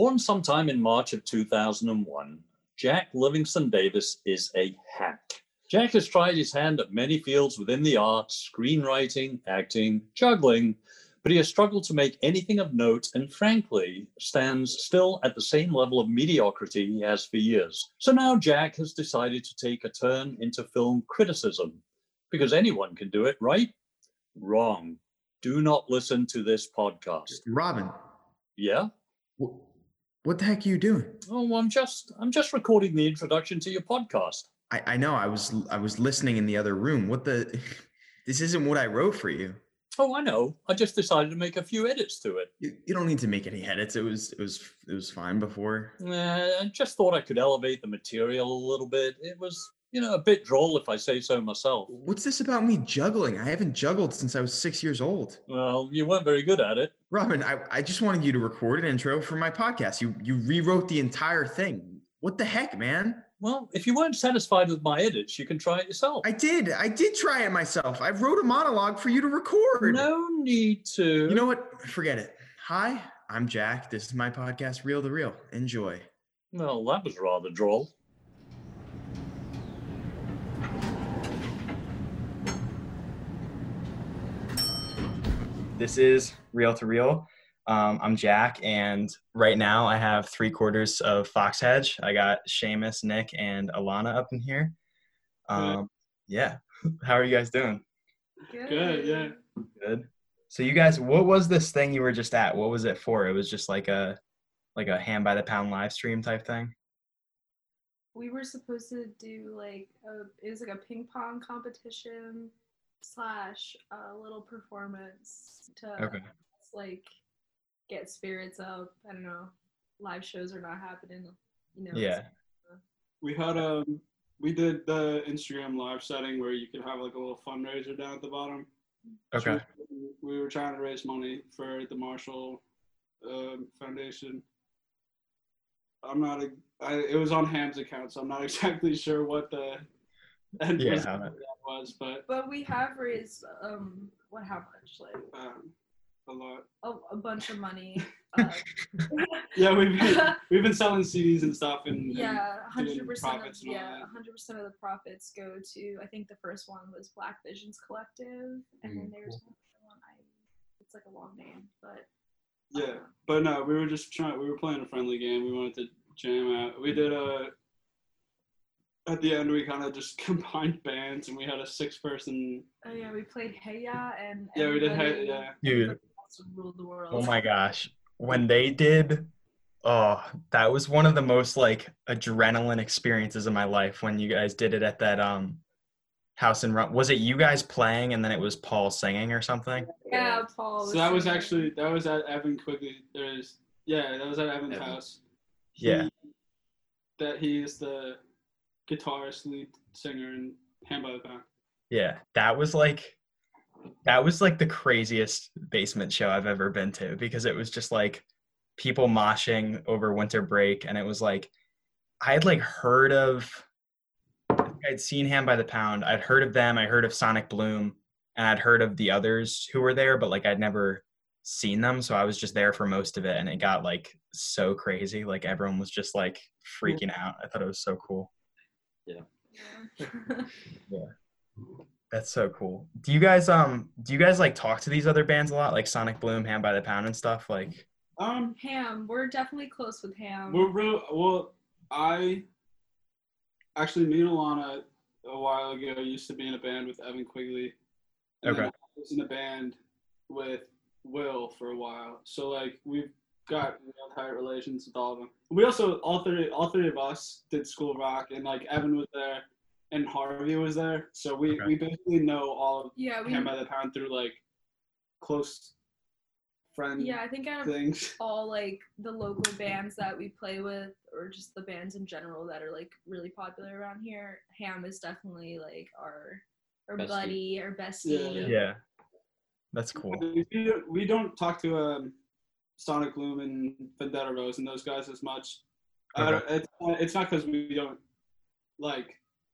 Born sometime in March of 2001, Jack Livingston Davis is a hack. Jack has tried his hand at many fields within the arts, screenwriting, acting, juggling, but he has struggled to make anything of note and frankly stands still at the same level of mediocrity he has for years. So now Jack has decided to take a turn into film criticism because anyone can do it, right? Wrong. Do not listen to this podcast. Robin. Yeah? What the heck are you doing? Oh, I'm just recording the introduction to your podcast. I know. I was listening in the other room. This isn't what I wrote for you. Oh, I know. I just decided to make a few edits to it. You don't need to make any edits. It was fine before. I just thought I could elevate the material a little bit. It was, a bit droll if I say so myself. What's this about me juggling? I haven't juggled since I was 6 years old. Well, you weren't very good at it. Robin, I just wanted you to record an intro for my podcast. You rewrote the entire thing. What the heck, man? Well, if you weren't satisfied with my edits, you can try it yourself. I did try it myself. I wrote a monologue for you to record. No need to. You know what? Forget it. Hi, I'm Jack. This is my podcast, Reel to Reel. Enjoy. Well, that was rather droll. This is Reel to Reel. I'm Jack, and right now I have 3/4 of Fox Hedge. I got Seamus, Nick, and Alana up in here. Yeah. How are you guys doing? Good, yeah. Good. So you guys, what was this thing you were just at? What was it for? It was just like a Hand by the Pound live stream type thing? We were supposed to do it was a ping pong competition. / a little performance to get spirits up. I don't know. Live shows are not happening. Yeah. We had we did the Instagram live setting where you could have a little fundraiser down at the bottom. Okay. We were trying to raise money for the Marshall Foundation. It was on Ham's account, so I'm not exactly sure what the end result was, but we have raised how much? A lot. A bunch of money. Yeah, we've been selling CDs and stuff, and yeah, 100% of the profits go to, I think the first one was Black Visions Collective, and then there's one it's like a long name, but yeah. But no, we were just we were playing a friendly game. We wanted to jam out. We did at the end, we kind of just combined bands, and we had a 6-person. Oh yeah, we played Hey Ya and. Yeah, we did Hey Ya. Dude. Oh my gosh, when they did, that was one of the most adrenaline experiences of my life. When you guys did it at that house in Rome, was it you guys playing and then it was Paul singing or something? Yeah, Paul. So that was actually at Evan Quigley. That was at Evan's house. Yeah. He is the guitarist, lead singer, and Hand by the Pound. Yeah, that was the craziest basement show I've ever been to, because it was just people moshing over winter break, and it was I had heard of, I'd seen Hand by the Pound, I'd heard of them, I heard of Sonic Bloom, and I'd heard of the others who were there, but I'd never seen them, so I was just there for most of it, and it got so crazy, everyone was just freaking out. I thought it was so cool. Yeah. Yeah. That's so cool. Do you guys talk to these other bands a lot, like Sonic Bloom, Hand by the Pound and stuff? Ham. We're definitely close with Ham. We're I actually, me and Alana a while ago used to be in a band with Evan Quigley. And okay. I was in a band with Will for a while. So we've got real tight relations with all of them. We also, all three of us did School of Rock, and Evan was there, and Harvey was there. So we basically know all of Hand by the Pound through close friends. Yeah, I think out of all the local bands that we play with, or just the bands in general that are really popular around here, Ham is definitely our bestie. Buddy, our bestie. Yeah. That's cool. We don't talk to Sonic Bloom and Vendetta Rose and those guys as much. Okay. It's not because we don't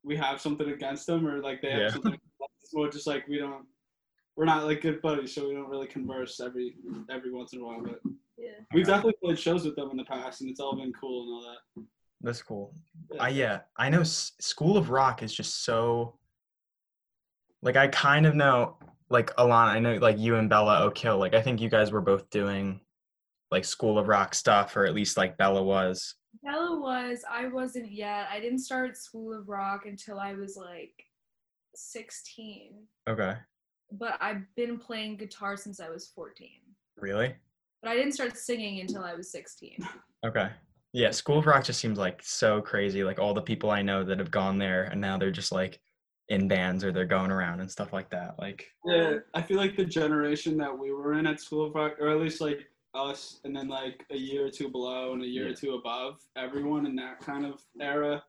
we have something against them, or they have something against us. It's more just we're not good buddies, so we don't really converse every once in a while. But Yeah. We've definitely played shows with them in the past, and it's all been cool and all that. That's cool. Yeah. I know School of Rock is just so, like, I kind of know, like, Alana, I know, like, you and Bella O'Kill, like, I think you guys were both doing, like, School of Rock stuff, or at least, like, Bella was. I wasn't yet. I didn't start School of Rock until I was, like, 16. Okay. But I've been playing guitar since I was 14. Really? But I didn't start singing until I was 16. Okay. Yeah, School of Rock just seems like so crazy. Like, all the people I know that have gone there, and now they're just, like, in bands or they're going around and stuff like that. Like, yeah, I feel like the generation that we were in at School of Rock, or at least, like, us, and then, like, a year or two below and a year or two above, everyone in that kind of era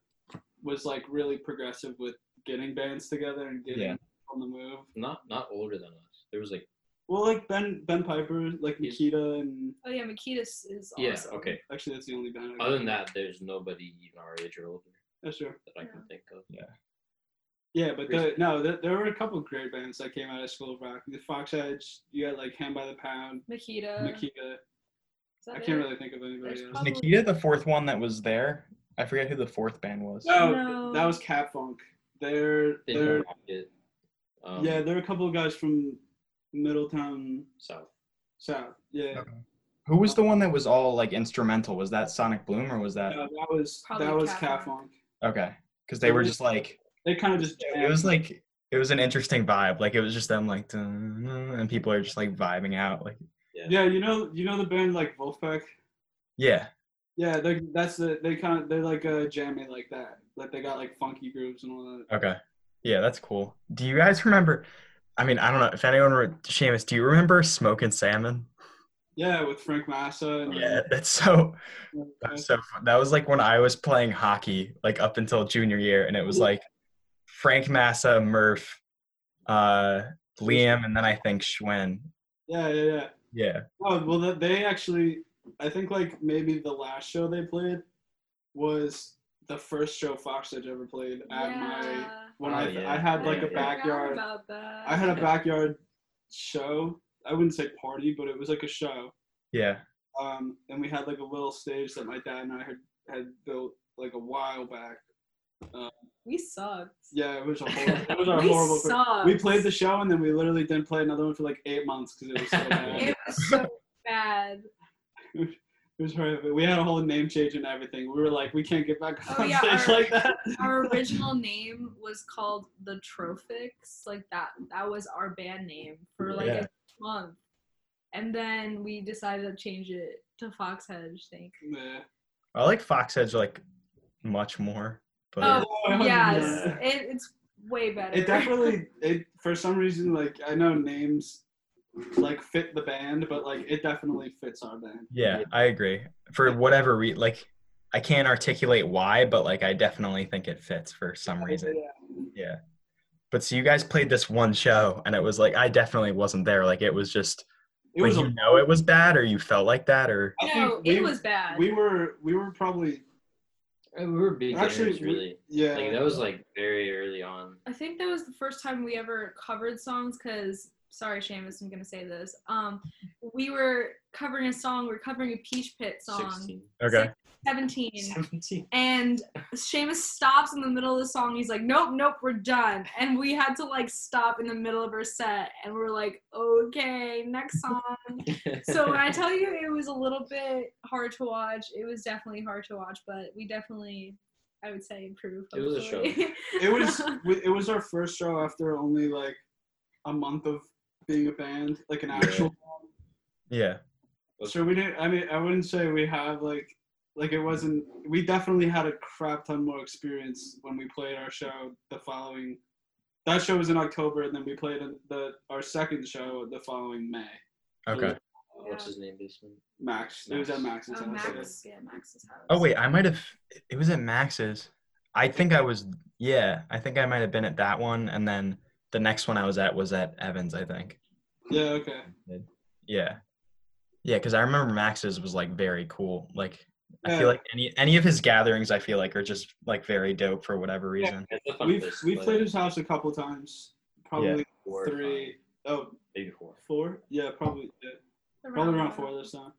was, like, really progressive with getting bands together and getting on the move. Not older than us. There was, like, well, like, Ben Piper, like, Makita, and... Oh, yeah, Makita is awesome. Yeah, okay. Actually, that's the only band. Other than that, there's nobody even our age or older. That's true. That I can think of. Yeah. Yeah, but there were a couple of great bands that came out of School of Rock. The Fox Hedge, you had, like, Hand by the Pound. Makita. I can't really think of anybody else. Was Makita the fourth one that was there? I forget who the fourth band was. No. That was Cat Funk. They're yeah, there were a couple of guys from... Middletown South. Yeah. Okay. Who was the one that was all, like, instrumental? Was that Sonic Bloom, or was that? No, that was Cat Funk. Okay, because they were just like. They kind of just. Jammed. It was like an interesting vibe. Like, it was just them, like, and people are just, like, vibing out, like. Yeah, you know the band, like, Wolfpack. Yeah. Yeah, they're like jamming like that. Like, they got, like, funky grooves and all that. Okay. Yeah, that's cool. Do you guys remember? I mean, I don't know if anyone Seamus, do you remember Smokin' Salmon? Yeah, with Frank Massa. Yeah, that's so fun. That was, like, when I was playing hockey, like, up until junior year, and it was, like, Frank Massa, Murph, Liam, and then I think Schwinn. Yeah. Yeah. Oh, well, they actually, I think, like, maybe the last show they played was the first show Fox Hedge ever played at I had, like, a backyard. I had a backyard show. I wouldn't say party, but it was like a show. Yeah. And we had, like, a little stage that my dad and I had built, like, a while back. We sucked. Yeah, it was our horrible thing. We played the show, and then we literally didn't play another one for, like, 8 months because it was so bad. It was so bad. It was horrible. We had a whole name change and everything. We were like, we can't get back on stage like that. Our original name was called The Trophics. Like, that was our band name for, like, a month. And then we decided to change it to Fox Hedge, I think. Yeah. I like Fox Hedge, like, much more. But yes. It's way better. It definitely, for some reason, like, I know names... like fit the band, but, like, it definitely fits our band. Yeah, I agree. For whatever reason, like, I can't articulate why, but, like, I definitely think it fits for some reason. Yeah. But so you guys played this one show, and it was like, I definitely wasn't there. Like, it was just, it was bad, or you felt like that, or no, it was bad. We were probably. We were beginners, actually, really. Yeah, like, that was, like, very early on. I think that was the first time we ever covered songs because. Sorry, Seamus, I'm going to say this. We were covering a song. We're covering a Peach Pit song. 16. Okay. 17. And Seamus stops in the middle of the song. He's like, nope, we're done. And we had to, like, stop in the middle of our set. And we're like, okay, next song. So when I tell you it was a little bit hard to watch, it was definitely hard to watch. But we definitely, I would say, improved. Hopefully. It was a show. It was our first show after only, like, a month of being a band, like an actual band. Yeah. So we didn't, I mean, I wouldn't say we have, like it wasn't, we definitely had a crap ton more experience when we played our show the following, that show was in October, and then we played our second show the following May. Okay. What's his name this one? Max. It was at Max's. Oh, Max. Yeah, Max's house. Oh, wait, it was at Max's. I think I might have been at that one, and then the next one I was at Evans, I think. Yeah, okay. Yeah, because I remember Max's was, like, very cool. Like, I feel like any of his gatherings, I feel like, are just, like, very dope for whatever reason. Yeah. We've played his house a couple times. Probably three. Maybe four. Yeah, probably around four this time.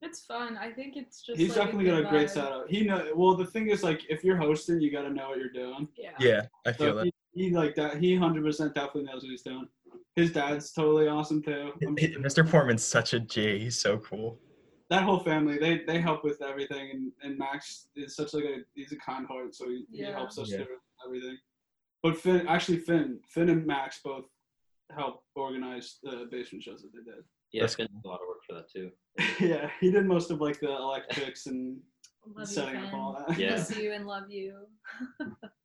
It's fun. I think it's just. He's like definitely got a great setup. He know. Well, the thing is, like, if you're hosting, you got to know what you're doing. Yeah. Yeah, I feel that. He like that. He 100% definitely knows what he's doing. His dad's totally awesome too. Mr. Portman's such a G. He's so cool. That whole family, they help with everything, and Max is such like he's a kind heart, so he helps us with everything. But Finn and Max both help organize the basement shows that they did. Yeah, Finn did a lot of work for that too. Yeah, he did most of like the electrics and setting up all that. Yeah. Miss you and love you.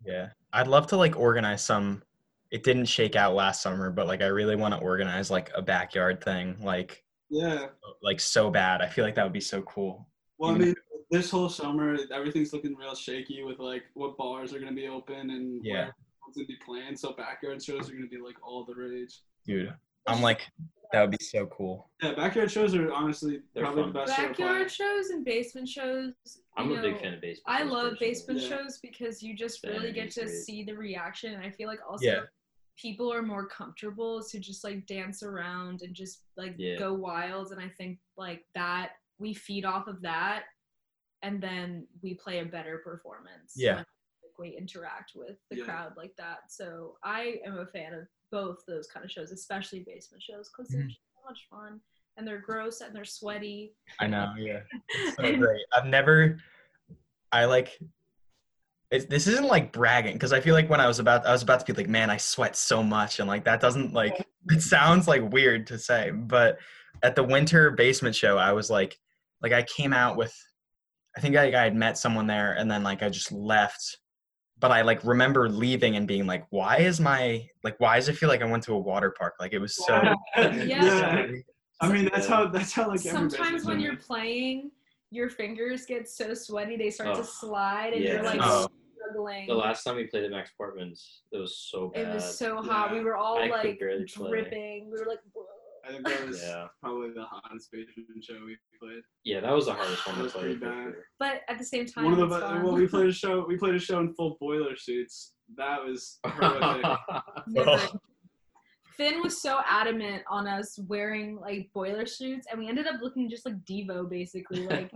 Yeah, I'd love to like organize some. It didn't shake out last summer, but like I really want to organize like a backyard thing, like. Yeah. Like so bad. I feel like that would be so cool. Well, I mean, this whole summer, everything's looking real shaky with like what bars are going to be open and where everyone's going to be playing. So backyard shows are going to be like all the rage. Dude, I'm like, that would be so cool. Yeah, backyard shows are honestly probably the best. Backyard shows and basement shows. I'm a big fan of basement shows. I love basement shows because you just really get to see the reaction. And I feel like also people are more comfortable to just like dance around and just like go wild. And I think like that we feed off of that and then we play a better performance. Yeah. When, like, we interact with the crowd like that. So I am a fan of both those kind of shows, especially basement shows, because they're so much fun and they're gross and they're sweaty. I know. Yeah. It's so great. This isn't like bragging, because I feel like when I was about to be like, man, I sweat so much, and like that doesn't like, it sounds like weird to say, but at the winter basement show, I was like I came out with, I think I had met someone there, and then like I just left, but I like remember leaving and being like, why does it feel like I went to a water park? Like it was so. Yeah. I mean, that's how like sometimes when you're playing, your fingers get so sweaty they start to slide and you're like struggling. The last time we played at Max Portman's, it was so bad. It was so hot. We were all like dripping. We were like, whoa. I think that was probably the hottest basement show we played. Yeah, that was the hardest one. That was pretty bad. But at the same time, we played a show in full boiler suits. That was horrific. Finn was so adamant on us wearing like boiler suits, and we ended up looking just like Devo, basically, like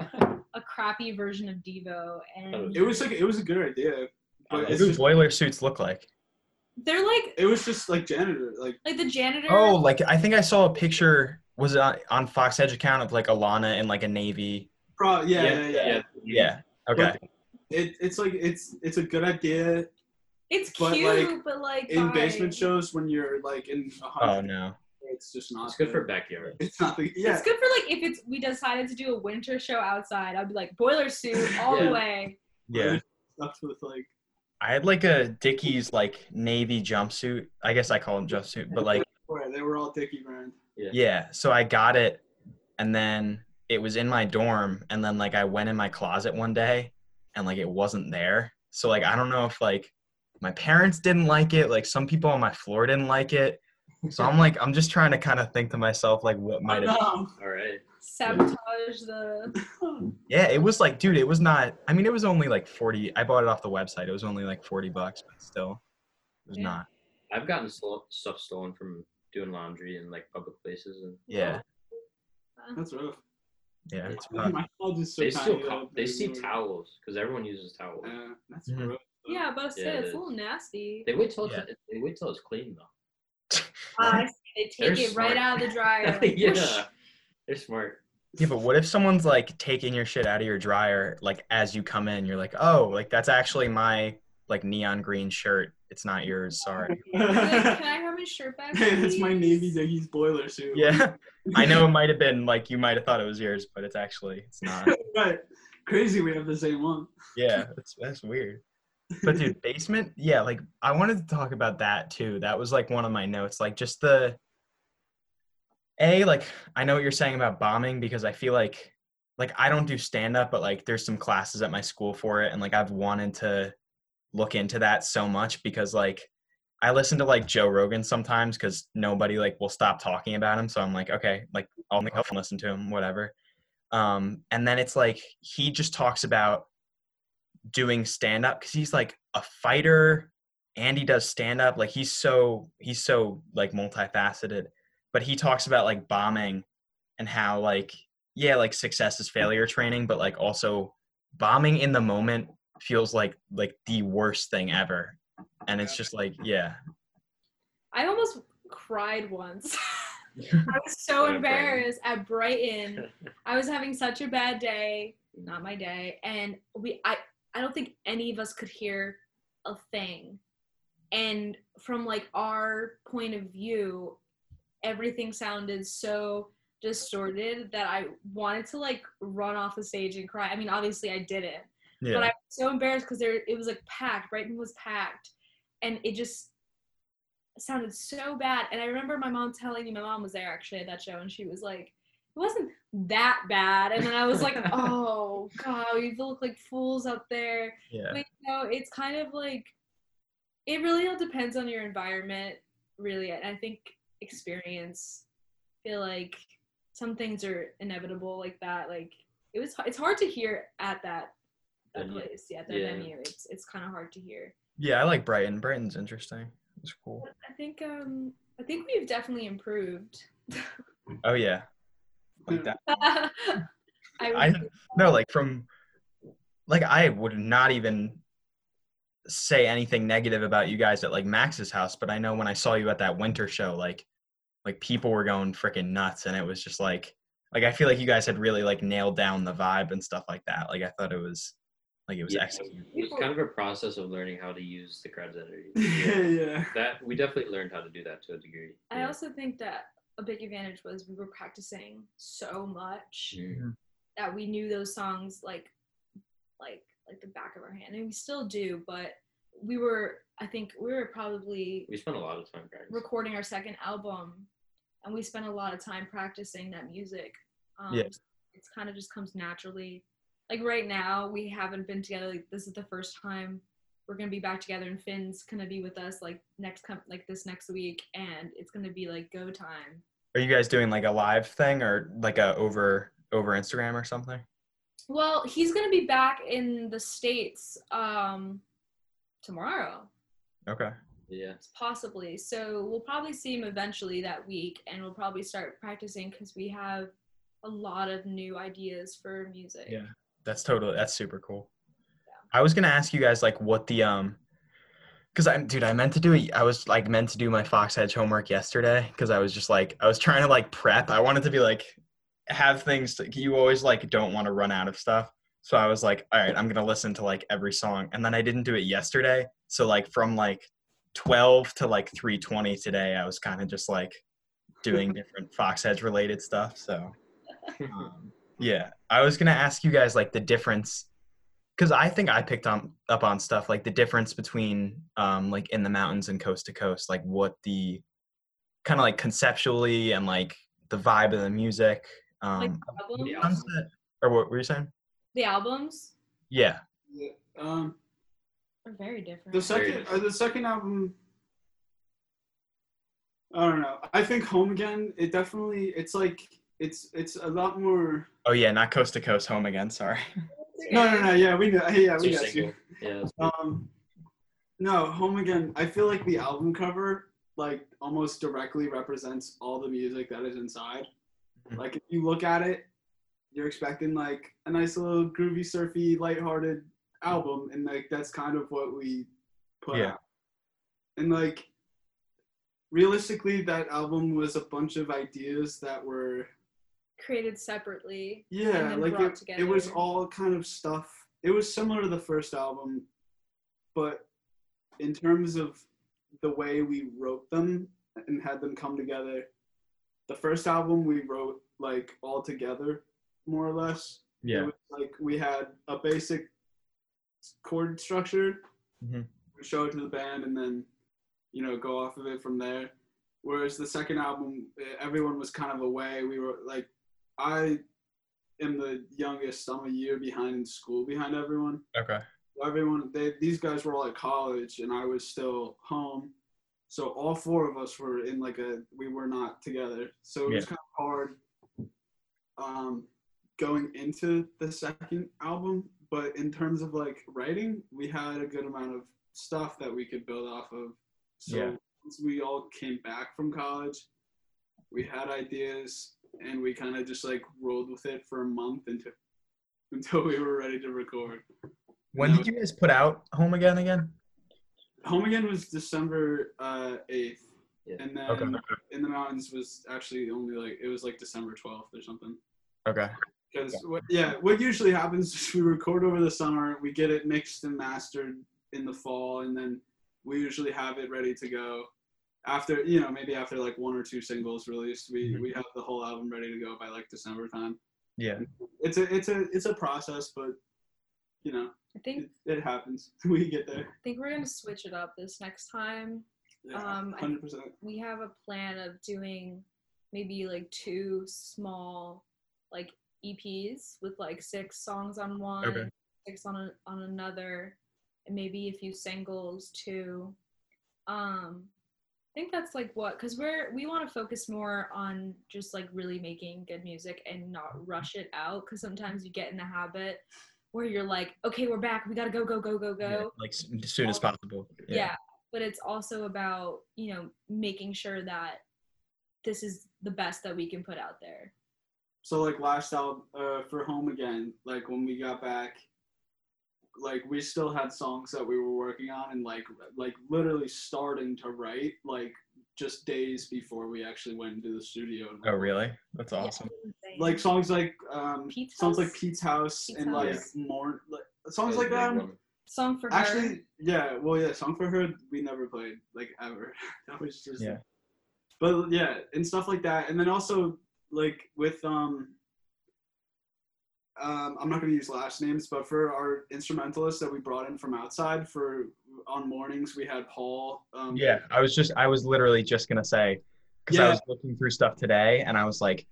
a crappy version of Devo. And it was a good idea. But what do boiler suits look like? They're like. It was just like janitor, like the janitor. Oh, like I think I saw a picture. Was it on Fox Hedge account of like Alana in like a navy? Yeah. Okay. But it's a good idea. It's cute, but like in basement shows when you're like in 100. Oh no, it's just not. It's good for backyard. It's not. It's good for like if it's we decided to do a winter show outside. I'd be like boiler suit all the way. Yeah. Stuff with like. I had like a Dickies like navy jumpsuit. I guess I call them jumpsuit, but like. They were all Dickie brand. Yeah. So I got it, and then it was in my dorm, and then like I went in my closet one day, and like it wasn't there. So like I don't know if like. My parents didn't like it. Like some people on my floor didn't like it. So I'm like, I'm just trying to kind of think to myself, like what might have been. All right. Sabotage the. Yeah, it was like, dude, it was not. I mean, it was only like 40. I bought it off the website. It was only like $40, but still, it was not. I've gotten stuff stolen from doing laundry in like public places and. Yeah. That's rough. Yeah. It's rough. They steal towels because everyone uses towels. That's rough. Yeah, but it's a little nasty. They wait till it's clean though. They take it right out of the dryer. Like, they're smart. Yeah, but what if someone's like taking your shit out of your dryer, like as you come in, you're like, oh, like that's actually my like neon green shirt. It's not yours. Sorry. Like, can I have my shirt back? Hey, that's my navy Ziggy's boiler suit. Yeah, I know it might have been like you might have thought it was yours, but it's not. Right. Crazy, we have the same one. Yeah, that's weird. But dude, basement, yeah, like I wanted to talk about that too. That was like one of my notes, like just like I know what you're saying about bombing, because I feel like I don't do stand-up, but like there's some classes at my school for it, and like I've wanted to look into that so much, because like I listen to like Joe Rogan sometimes because nobody like will stop talking about him, so I'm like, okay, like I'll make up and listen to him, whatever. And then it's like he just talks about doing stand-up because he's like a fighter and he does stand-up, like he's so like multifaceted, but he talks about like bombing and how like yeah, like success is failure training, but like also bombing in the moment feels like the worst thing ever. And it's just like, yeah. I almost cried once. I was so embarrassed at Brighton. I was having such a bad day, not my day. And I don't think any of us could hear a thing. And from like our point of view, everything sounded so distorted that I wanted to like run off the stage and cry. I mean, obviously I didn't, yeah. But I was so embarrassed because it was like packed. Brighton was packed, and it just sounded so bad. And I remember my mom telling me, my mom was there actually at that show, and she was like, it wasn't that bad. And then I was like, oh god, we look like fools up there. Yeah. But, you know, it's kind of like, it really all depends on your environment, really. And I think experience, I feel like some things are inevitable like that. Like it's hard to hear at that place. Yeah, at that venue. It's kind of hard to hear. Yeah, I like Brighton. Brighton's interesting. It's cool. But I think we've definitely improved. Oh yeah. Like that. I would not even say anything negative about you guys at like Max's house, but I know when I saw you at that winter show, like people were going freaking nuts, and it was just like I feel like you guys had really like nailed down the vibe and stuff like that. Like I thought it was excellent. It was kind of a process of learning how to use the crowd's energy. Yeah. Yeah. That we definitely learned how to do that to a degree. I also think that a big advantage was we were practicing so much that we knew those songs like the back of our hand, and we still do, but we spent a lot of time practicing. Recording our second album, and we spent a lot of time practicing that music. So it's kind of just comes naturally. Like right now we haven't been together, like this is the first time we're gonna be back together, and Finn's gonna be with us like this next week, and it's gonna be like go time. Are you guys doing like a live thing or like a over Instagram or something? Well, he's going to be back in the States tomorrow. Okay. Yeah. Possibly. So we'll probably see him eventually that week, and we'll probably start practicing because we have a lot of new ideas for music. Yeah. That's super cool. Yeah. I was going to ask you guys like what the because I meant to do my Fox Hedge homework yesterday because I was just like, I was trying to like prep. I wanted to be like, have things you always like don't want to run out of stuff, so I was like, all right, I'm gonna listen to like every song, and then I didn't do it yesterday, so like from like 12 to like 3:20 today I was kind of just like doing different Fox Hedge related stuff. So I was gonna ask you guys like the difference, because I think I picked up on stuff like the difference between like In the Mountains and Coast to Coast, like what the kind of like conceptually and like the vibe of the music. The albums? Or what were you saying? The albums? Yeah. They're very different. The second album, I don't know. I think Home Again, it definitely, it's like, it's a lot more. Oh yeah, not Coast to Coast, Home Again, sorry. No, yeah, we know. Yeah, we got you. Yeah. No, Home Again, I feel like the album cover like almost directly represents all the music that is inside. Like if you look at it, you're expecting like a nice little groovy, surfy, lighthearted album, and like that's kind of what we put out. And like realistically, that album was a bunch of ideas that were created separately. Yeah, and then like it was all kind of stuff. It was similar to the first album, but in terms of the way we wrote them and had them come together, the first album we wrote like all together more or less. Yeah. It was like we had a basic chord structure, we show it to the band, and then you know go off of it from there. Whereas the second album, everyone was kind of away. We were like, I am the youngest, I'm a year behind in school behind everyone. Okay. Everyone, these guys were all at college, and I was still home, so all four of us were in like we were not together, so it was kind of hard going into the second album. But in terms of like writing, we had a good amount of stuff that we could build off of, so once we all came back from college, we had ideas, and we kind of just like rolled with it for a month until we were ready to record. When did you guys put out Home Again? Home Again was December 8th, yeah. And then okay. In the Mountains was actually only like, it was like December 12th or something. Okay. Because yeah. What usually happens is we record over the summer, we get it mixed and mastered in the fall, and then we usually have it ready to go. After, you know, maybe after like one or two singles released, we have the whole album ready to go by like December time. Yeah, it's a process, but you know, I think it happens. We get there. I think we're gonna switch it up this next time. Yeah, 100%. We have a plan of doing maybe like two small like EPs with like 6 songs on one, okay. 6 on another, and maybe a few singles too. I think that's like what, because we want to focus more on just like really making good music and not rush it out, because sometimes you get in the habit where you're like, okay, we're back, we gotta go, yeah, like as soon as possible. Yeah, but it's also about, you know, making sure that this is the best that we can put out there. So like last album for Home Again, like when we got back, like we still had songs that we were working on and like literally starting to write like just days before we actually went into the studio. Oh really? That's awesome. Yeah, like songs like Pete's House, Pete's and like House. More like, songs like that. Song for Her. Actually, yeah. Well, yeah. Song for Her we never played like ever. That was just. Yeah. But yeah, and stuff like that, and then also like with I'm not going to use last names, but for our instrumentalists that we brought in from outside on Mornings, we had Paul. Yeah, I was literally just going to say, because yeah. I was looking through stuff today and I was like,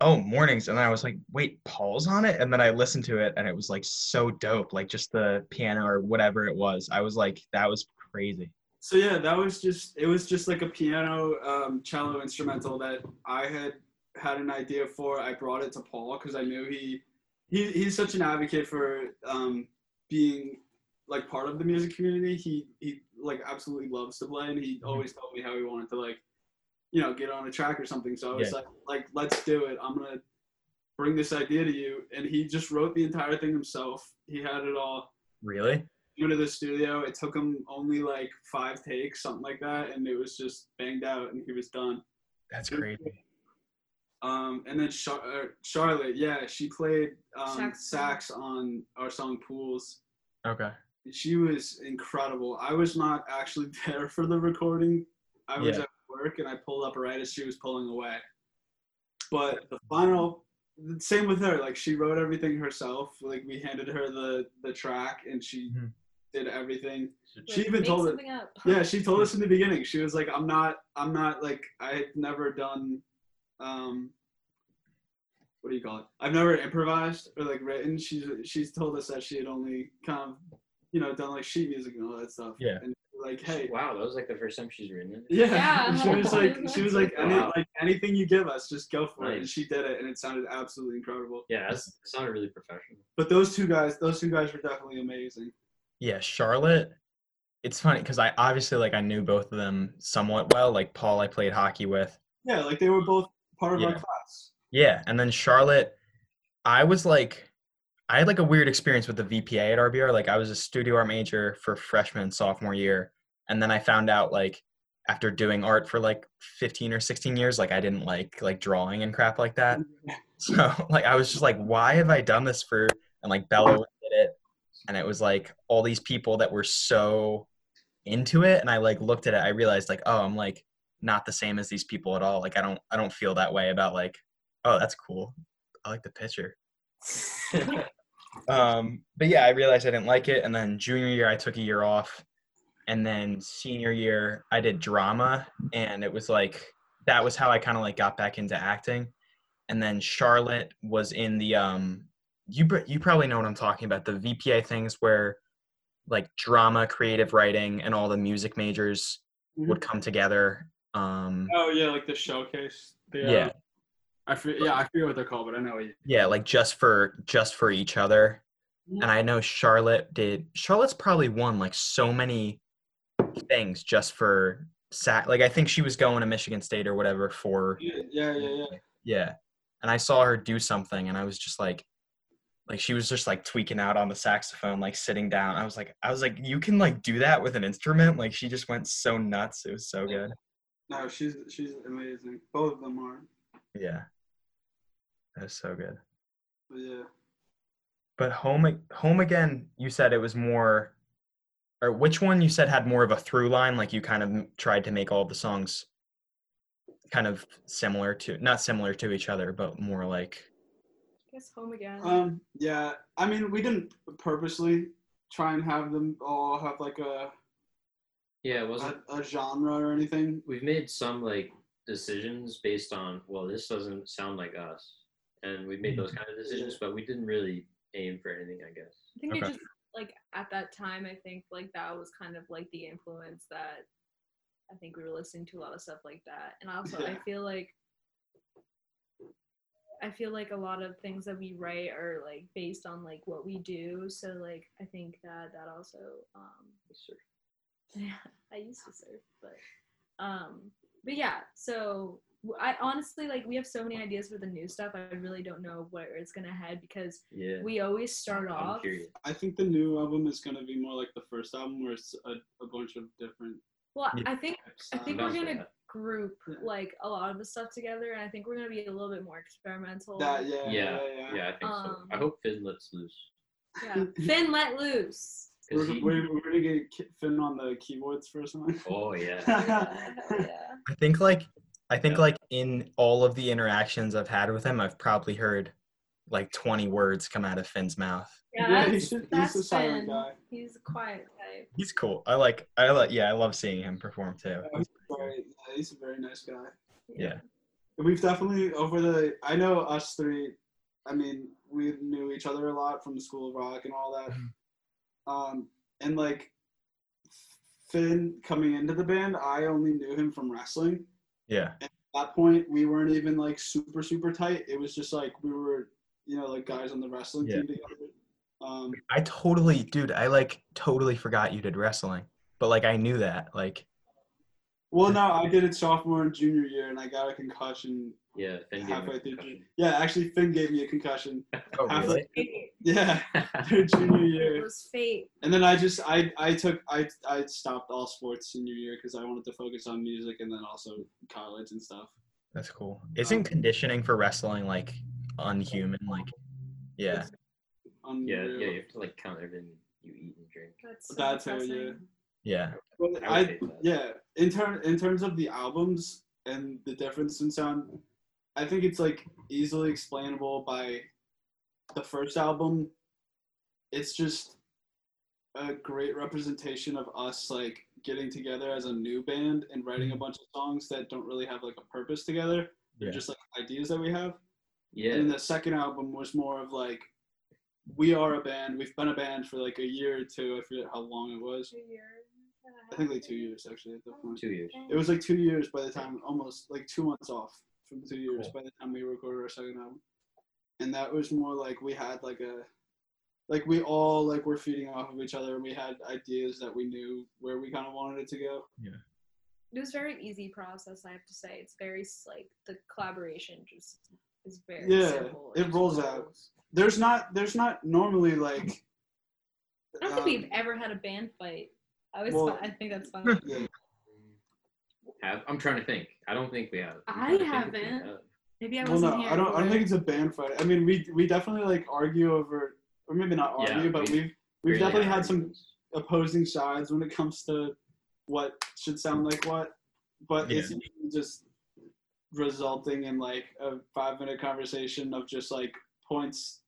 oh, Mornings. And then I was like, wait, Paul's on it? And then I listened to it and it was like so dope, like just the piano or whatever it was. I was like, that was crazy. So yeah, it was just like a piano cello instrumental that I had an idea for. I brought it to Paul because I knew he's such an advocate for being like part of the music community. He like absolutely loves to play, and he always told me how he wanted to like, you know, get on a track or something. So I was like let's do it. I'm gonna bring this idea to you, and he just wrote the entire thing himself. He had it all. Really? He went to the studio. It took him only like 5 takes, something like that, and it was just banged out, and he was done. That's crazy. And then Charlotte, yeah, she played sax on our song Pools. Okay. She was incredible. I was not actually there for the recording. I was at work, and I pulled up right as she was pulling away. But same with her. Like, she wrote everything herself. Like, we handed her the track, and she did everything. She even told it. Yeah, she told us in the beginning. She was like, I'm not like, I've never done... what do you call it? I've never improvised or like written. She's told us that she had only kind of, you know, done like sheet music and all that stuff. Yeah. And like, hey, wow, that was like the first time she's written it. Yeah. She was like, wow. Anything you give us, just go for it. And she did it, and it sounded absolutely incredible. Yeah, it sounded really professional. But those two guys were definitely amazing. Yeah, Charlotte. It's funny because I obviously like I knew both of them somewhat well. Like Paul, I played hockey with. Yeah, like they were both part of our class. Yeah, and then Charlotte, I had like a weird experience with the VPA at RBR. Like I was a studio art major for freshman and sophomore year, and then I found out like after doing art for like 15 or 16 years, like I didn't like drawing and crap like that. So like I was just like, why have I done this for? And like Bella did it, and it was like all these people that were so into it, and I like looked at it, I realized like, oh, I'm like not the same as these people at all. Like I don't feel that way about like, oh, that's cool, I like the picture. But yeah, I realized I didn't like it. And then junior year I took a year off, and then senior year I did drama, and it was like that was how I kind of like got back into acting. And then Charlotte was in the you probably know what I'm talking about, the VPA things where like drama, creative writing, and all the music majors would come together. Oh yeah, like the showcase. I forget what they're called, but I know what you... Yeah, like just for each other. Yeah. And I know Charlotte's probably won like so many things just for like I think she was going to Michigan State or whatever for... Yeah. and I saw her do something, and I was just like she was just like tweaking out on the saxophone, like sitting down. I was like, you can like do that with an instrument? Like, she just went so nuts. It was so good. No, she's amazing. Both of them are. Yeah. That was so good. Yeah. But Home Again, you said it was more, or which one you said had more of a through line? Like, you kind of tried to make all the songs kind of similar to, not similar to each other, but more like. I guess Home Again. Yeah, I mean, we didn't purposely try and have them all have like a. Yeah, it wasn't a genre or anything. We've made some like decisions based on, well, this doesn't sound like us, and we've made those kind of decisions, but we didn't really aim for anything, I guess. I think it just like at that time, I think like that was kind of like the influence that I think we were listening to a lot of stuff like that, and also I feel like a lot of things that we write are like based on like what we do. So like I think that also yeah, I used to surf, but yeah. So I honestly, like, we have so many ideas for the new stuff. I really don't know where it's gonna head because we always start off. Curious. I think the new album is gonna be more like the first album, where it's a bunch of different. Well, I think we're gonna group like a lot of the stuff together, and I think we're gonna be a little bit more experimental. Yeah, I think so. I hope Finn lets loose. Yeah, Finn let loose. We're gonna get Finn on the keyboards for something. Oh yeah. I think in all of the interactions I've had with him, I've probably heard like 20 words come out of Finn's mouth. Yeah, he's a silent guy. He's a quiet guy. He's cool. I love seeing him perform too. Yeah, he's a very nice guy. Yeah. We've definitely I know us three, I mean, we knew each other a lot from the School of Rock and all that. And like Finn coming into the band, I only knew him from wrestling. Yeah. And at that point, we weren't even like super, super tight. It was just like we were, you know, like guys on the wrestling team together. I totally forgot you did wrestling, but like I knew that. Like, well, no, I did it sophomore and junior year, and I got a concussion. Yeah, Finn halfway through. Yeah, actually, Finn gave me a concussion. Oh, really? Yeah, junior year. It was fate. And then I stopped all sports senior year because I wanted to focus on music and then also college and stuff. That's cool. Isn't conditioning for wrestling like unhuman? Like, yeah. Yeah, you have to like count everything you eat and drink. That's how you. Yeah. Well, in terms of the albums and the difference in sound, I think it's like easily explainable by the first album. It's just a great representation of us like getting together as a new band and writing a bunch of songs that don't really have like a purpose together. They're just like ideas that we have. Yeah. And the second album was more of like, we are a band. We've been a band for like a year or two. I forget how long it was. 2 years. I think like 2 years actually at that point. 2 years. It was like 2 years by the time, almost like 2 months off from 2 years by the time we recorded our second album. And that was more like we had like a, like we all like were feeding off of each other, and we had ideas that we knew where we kind of wanted it to go. Yeah. It was a very easy process, I have to say. It's very like the collaboration just is very simple. Yeah, it rolls out. There's not normally like. I don't think we've ever had a band fight. I think that's funny. Yeah. I'm trying to think. I don't think we have. I haven't. Maybe I wasn't here. I don't think it's a band fight. I mean, we definitely like argue over, or maybe not argue, but we've really definitely had some opposing sides when it comes to what should sound like what. But it's just resulting in like a 5-minute conversation of just like points,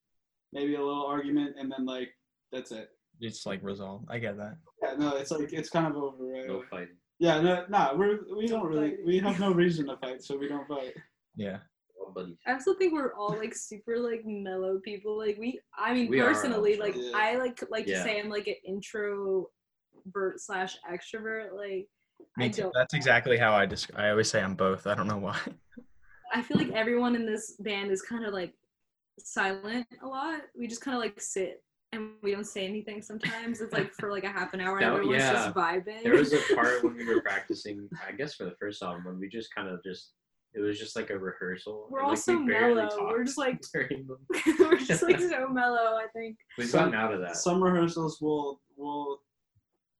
maybe a little argument, and then like that's it. It's like resolved. I get that. Yeah, no, it's like it's kind of over, right? No fighting. Yeah, no, we have no reason to fight, so we don't fight. Yeah. I also think we're all like super like mellow people. Like we personally are, like I like to say I'm like an introvert/extrovert. Like me too. That's exactly how I always say I'm both. I don't know why. I feel like everyone in this band is kind of like silent a lot. We just kind of like sit and we don't say anything sometimes. It's like for like a half an hour, everyone's just vibing. There was a part when we were practicing, I guess for the first album, when we just kind of just It was just like a rehearsal. We're all so mellow. We're just like we're just like so mellow. I think we've gotten out of that. Some rehearsals will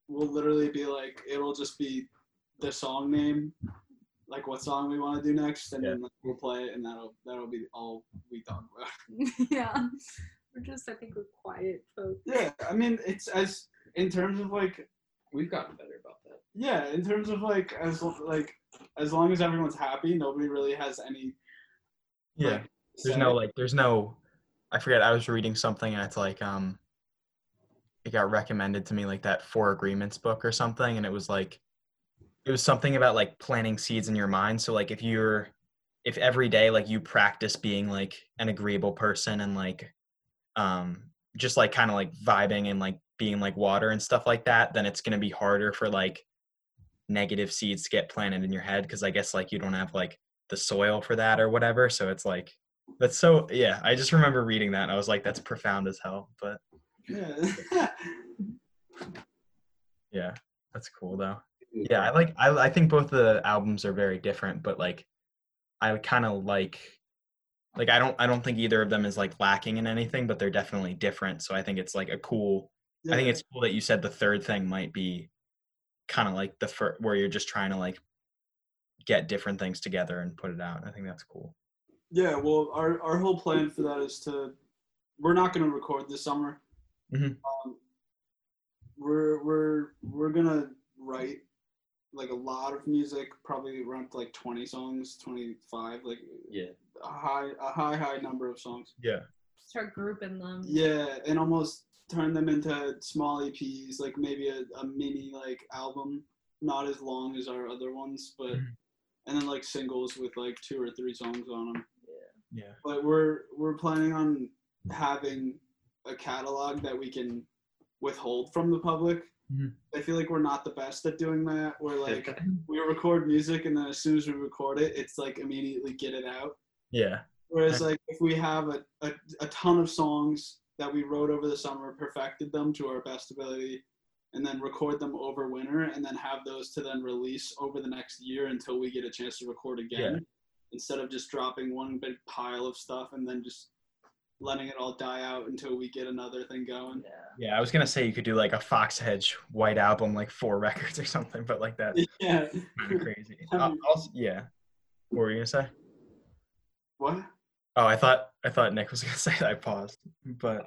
literally be like, it'll just be the song name, like what song we want to do next, and then we'll play it, and that'll be all we talk about. Yeah, we're just, I think we're quiet folks. Yeah, I mean, it's as in terms of like, we've gotten better about that. Yeah, in terms of as long as everyone's happy, nobody really has any. Yeah, like, there's no. I forget. I was reading something, and it's like it got recommended to me, like that Four Agreements book or something, and it was something about like planting seeds in your mind. So like if every day like you practice being like an agreeable person and like just like kind of like vibing and like being like water and stuff like that, then it's going to be harder for like negative seeds to get planted in your head, because I guess like you don't have like the soil for that or whatever. So it's like that's so, yeah, I just remember reading that and I was like, that's profound as hell. But yeah, that's cool though. Yeah, I think both the albums are very different, but like I kind of like I don't think either of them is like lacking in anything, but they're definitely different. So I think it's like a cool, I think it's cool that you said the third thing might be kind of like the first, where you're just trying to like get different things together and put it out. I think that's cool. Yeah, well, our whole plan for that is we're not going to record this summer. Mm-hmm. We're going to write like a lot of music, probably around like 20 songs, 25, like a high number of songs. Yeah. Start grouping them. Yeah, and almost turn them into small EPs, like maybe a mini like album, not as long as our other ones, but and then like singles with like 2 or 3 songs on them. Yeah. Yeah. But we're planning on having a catalog that we can withhold from the public. I feel like we're not the best at doing that. We're like, we record music and then as soon as we record it, it's like immediately get it out. Yeah. Whereas like if we have a ton of songs that we wrote over the summer, perfected them to our best ability, and then record them over winter, and then have those to then release over the next year until we get a chance to record again, instead of just dropping one big pile of stuff and then just letting it all die out until we get another thing going. Yeah, I was gonna say you could do like a Fox Hedge white album, like 4 records or something, but like that. Yeah. Kind of crazy. What were you gonna say? What? Oh, I thought Nick was gonna say that. I paused, but.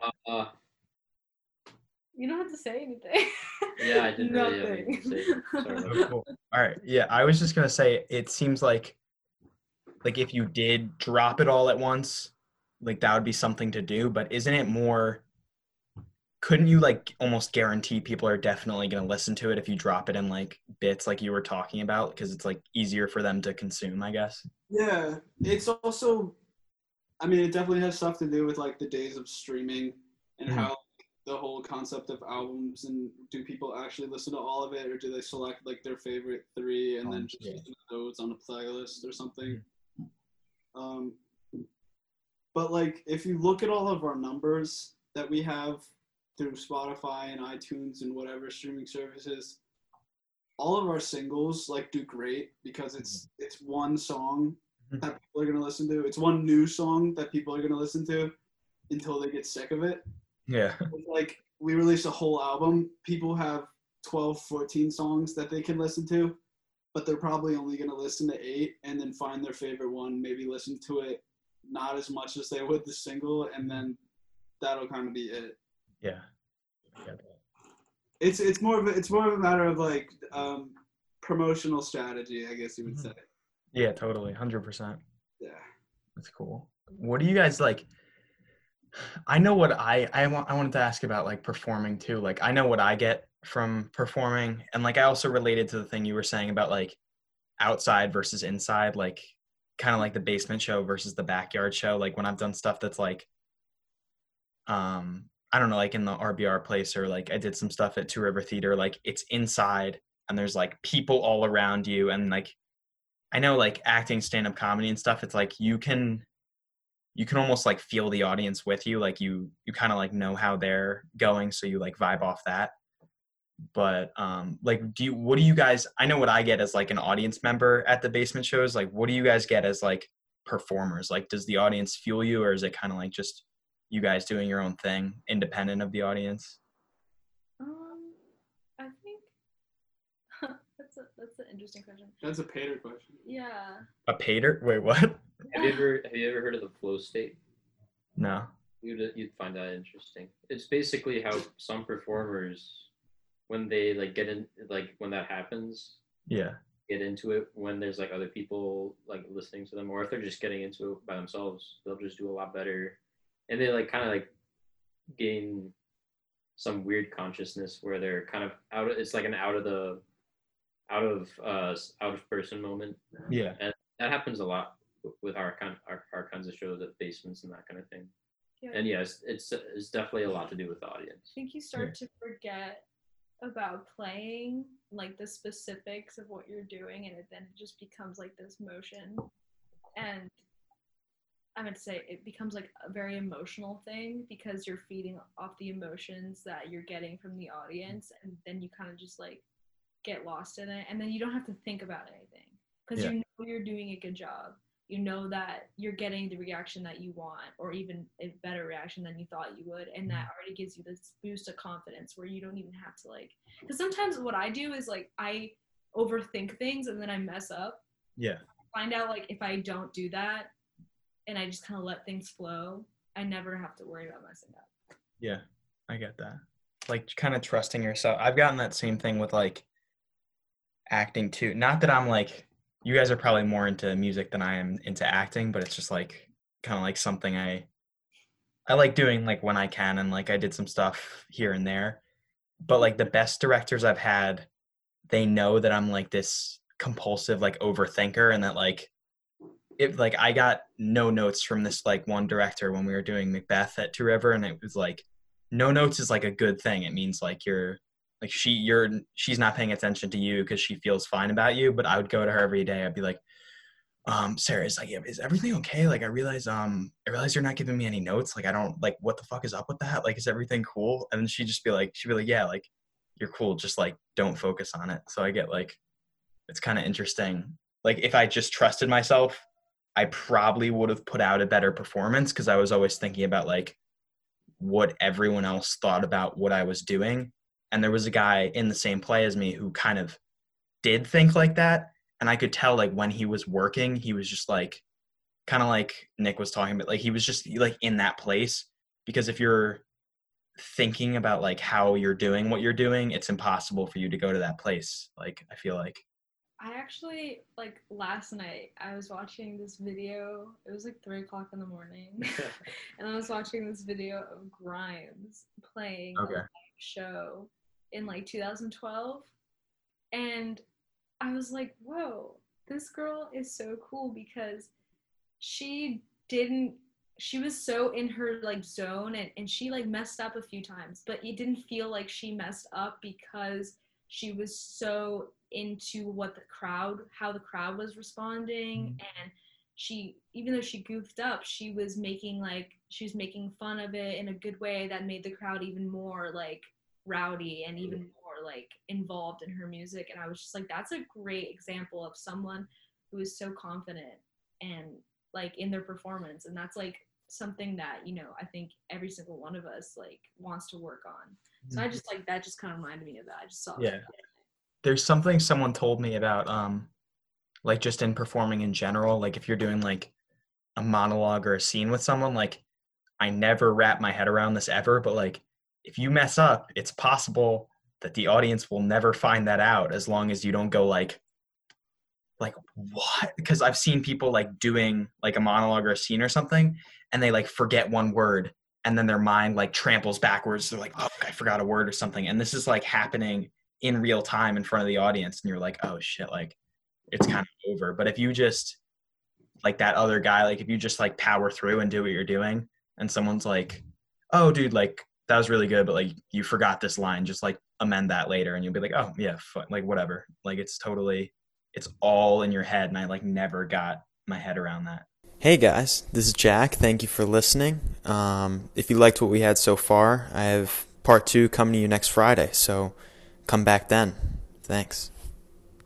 You don't have to say anything. Yeah, I didn't really have anything to say. Sorry. Oh, cool. All right. Yeah, I was just gonna say it seems like if you did drop it all at once, like that would be something to do, but isn't it more, couldn't you like almost guarantee people are definitely going to listen to it if you drop it in like bits like you were talking about, because it's like easier for them to consume, I guess? Yeah, it's also, I mean, it definitely has stuff to do with like the days of streaming and how the whole concept of albums, and do people actually listen to all of it, or do they select like their favorite 3 and then just listen to those on a playlist or something? But, like, if you look at all of our numbers that we have through Spotify and iTunes and whatever streaming services, all of our singles, like, do great because it's one song that people are going to listen to. It's one new song that people are going to listen to until they get sick of it. Yeah. Like, we release a whole album. People have 12, 14 songs that they can listen to, but they're probably only going to listen to 8 and then find their favorite one, maybe listen to it not as much as they would the single, and then that'll kind of be it. Yeah, it's more of a matter of like promotional strategy, I guess you would say. Yeah, totally, 100%. Yeah, that's cool. What do you guys like? I know what I wanted to ask about like performing too. Like I know what I get from performing, and like I also related to the thing you were saying about like outside versus inside, like kind of like the basement show versus the backyard show. Like when I've done stuff that's like I don't know, like in the RBR place, or like I did some stuff at Two River Theater, like it's inside and there's like people all around you, and like I know like acting, stand-up comedy and stuff, it's like you can almost like feel the audience with you, like you kind of like know how they're going, so you like vibe off that. But like, what do you guys, I know what I get as like an audience member at the basement shows. Like, what do you guys get as like performers? Like, does the audience fuel you, or is it kind of like just you guys doing your own thing independent of the audience? I think that's an interesting question. That's a Pater question. Yeah. A Pater? Wait, what? Have you ever heard of the flow state? No. You'd find that interesting. It's basically how some performers, when they like get in, like when that happens, yeah, get into it when there's like other people like listening to them, or if they're just getting into it by themselves, they'll just do a lot better, and they like kind of like gain some weird consciousness where they're kind of out of, it's like an out of person moment. Yeah, and that happens a lot with our kinds of shows at basements and that kind of thing. Yeah. And yes, it's definitely a lot to do with the audience. I think you start to forget about playing, like the specifics of what you're doing, and then it just becomes like this motion, and I would say it becomes like a very emotional thing because you're feeding off the emotions that you're getting from the audience, and then you kind of just like get lost in it, and then you don't have to think about anything because you know you're doing a good job. You know that you're getting the reaction that you want, or even a better reaction than you thought you would, and that already gives you this boost of confidence where you don't even have to like, because sometimes what I do is like I overthink things and then I mess up. Yeah. I find out like if I don't do that and I just kind of let things flow, I never have to worry about messing up. Yeah, I get that. Like kind of trusting yourself. I've gotten that same thing with like acting too. Not that I'm like, you guys are probably more into music than I am into acting, but it's just like kind of like something I like doing like when I can, and like I did some stuff here and there. But like the best directors I've had, they know that I'm like this compulsive like overthinker, and that like it, like I got no notes from this like one director when we were doing Macbeth at Two River, and it was like no notes is like a good thing. It means like you're like she's not paying attention to you because she feels fine about you. But I would go to her every day. I'd be like, Sarah, it's like, is everything okay? Like, I realize you're not giving me any notes. Like, I don't, like, what the fuck is up with that? Like, is everything cool? And then she'd be like, yeah, like, you're cool. Just like, don't focus on it. So I get like, it's kind of interesting. Like, if I just trusted myself, I probably would have put out a better performance because I was always thinking about like what everyone else thought about what I was doing. And there was a guy in the same play as me who kind of did think like that. And I could tell like when he was working, he was just like, kind of like Nick was talking about, like he was just like in that place, because if you're thinking about like how you're doing what you're doing, it's impossible for you to go to that place. Like, I feel like. I actually, like last night, I was watching this video. It was like 3:00 in the morning. And I was watching this video of Grimes playing a live show in like 2012, and I was like, whoa, this girl is so cool because she was so in her like zone, and she like messed up a few times, but it didn't feel like she messed up because she was so into how the crowd was responding. And she, even though she goofed up, she was making fun of it in a good way that made the crowd even more like rowdy and even more like involved in her music. And I was just like, that's a great example of someone who is so confident and like in their performance. And that's like something that, you know, I think every single one of us like wants to work on. So I just like, that just kind of reminded me of that. I just saw that. There's something someone told me about, like just in performing in general, like if you're doing like a monologue or a scene with someone, like I never wrap my head around this ever, but like if you mess up, it's possible that the audience will never find that out as long as you don't go like what? Because I've seen people like doing like a monologue or a scene or something, and they like forget one word, and then their mind like tramples backwards. They're like, oh, I forgot a word or something. And this is like happening in real time in front of the audience, and you're like, oh shit, like it's kind of over. But if you just like that other guy, like if you just like power through and do what you're doing, and someone's like, oh dude, like that was really good, but like you forgot this line, just like amend that later, and you'll be like, oh yeah, like whatever, like it's totally, it's all in your head. And I like never got my head around that. Hey guys, this is Jack. Thank you for listening. If you liked what we had so far, I have part 2 coming to you next Friday, so Come back then. Thanks.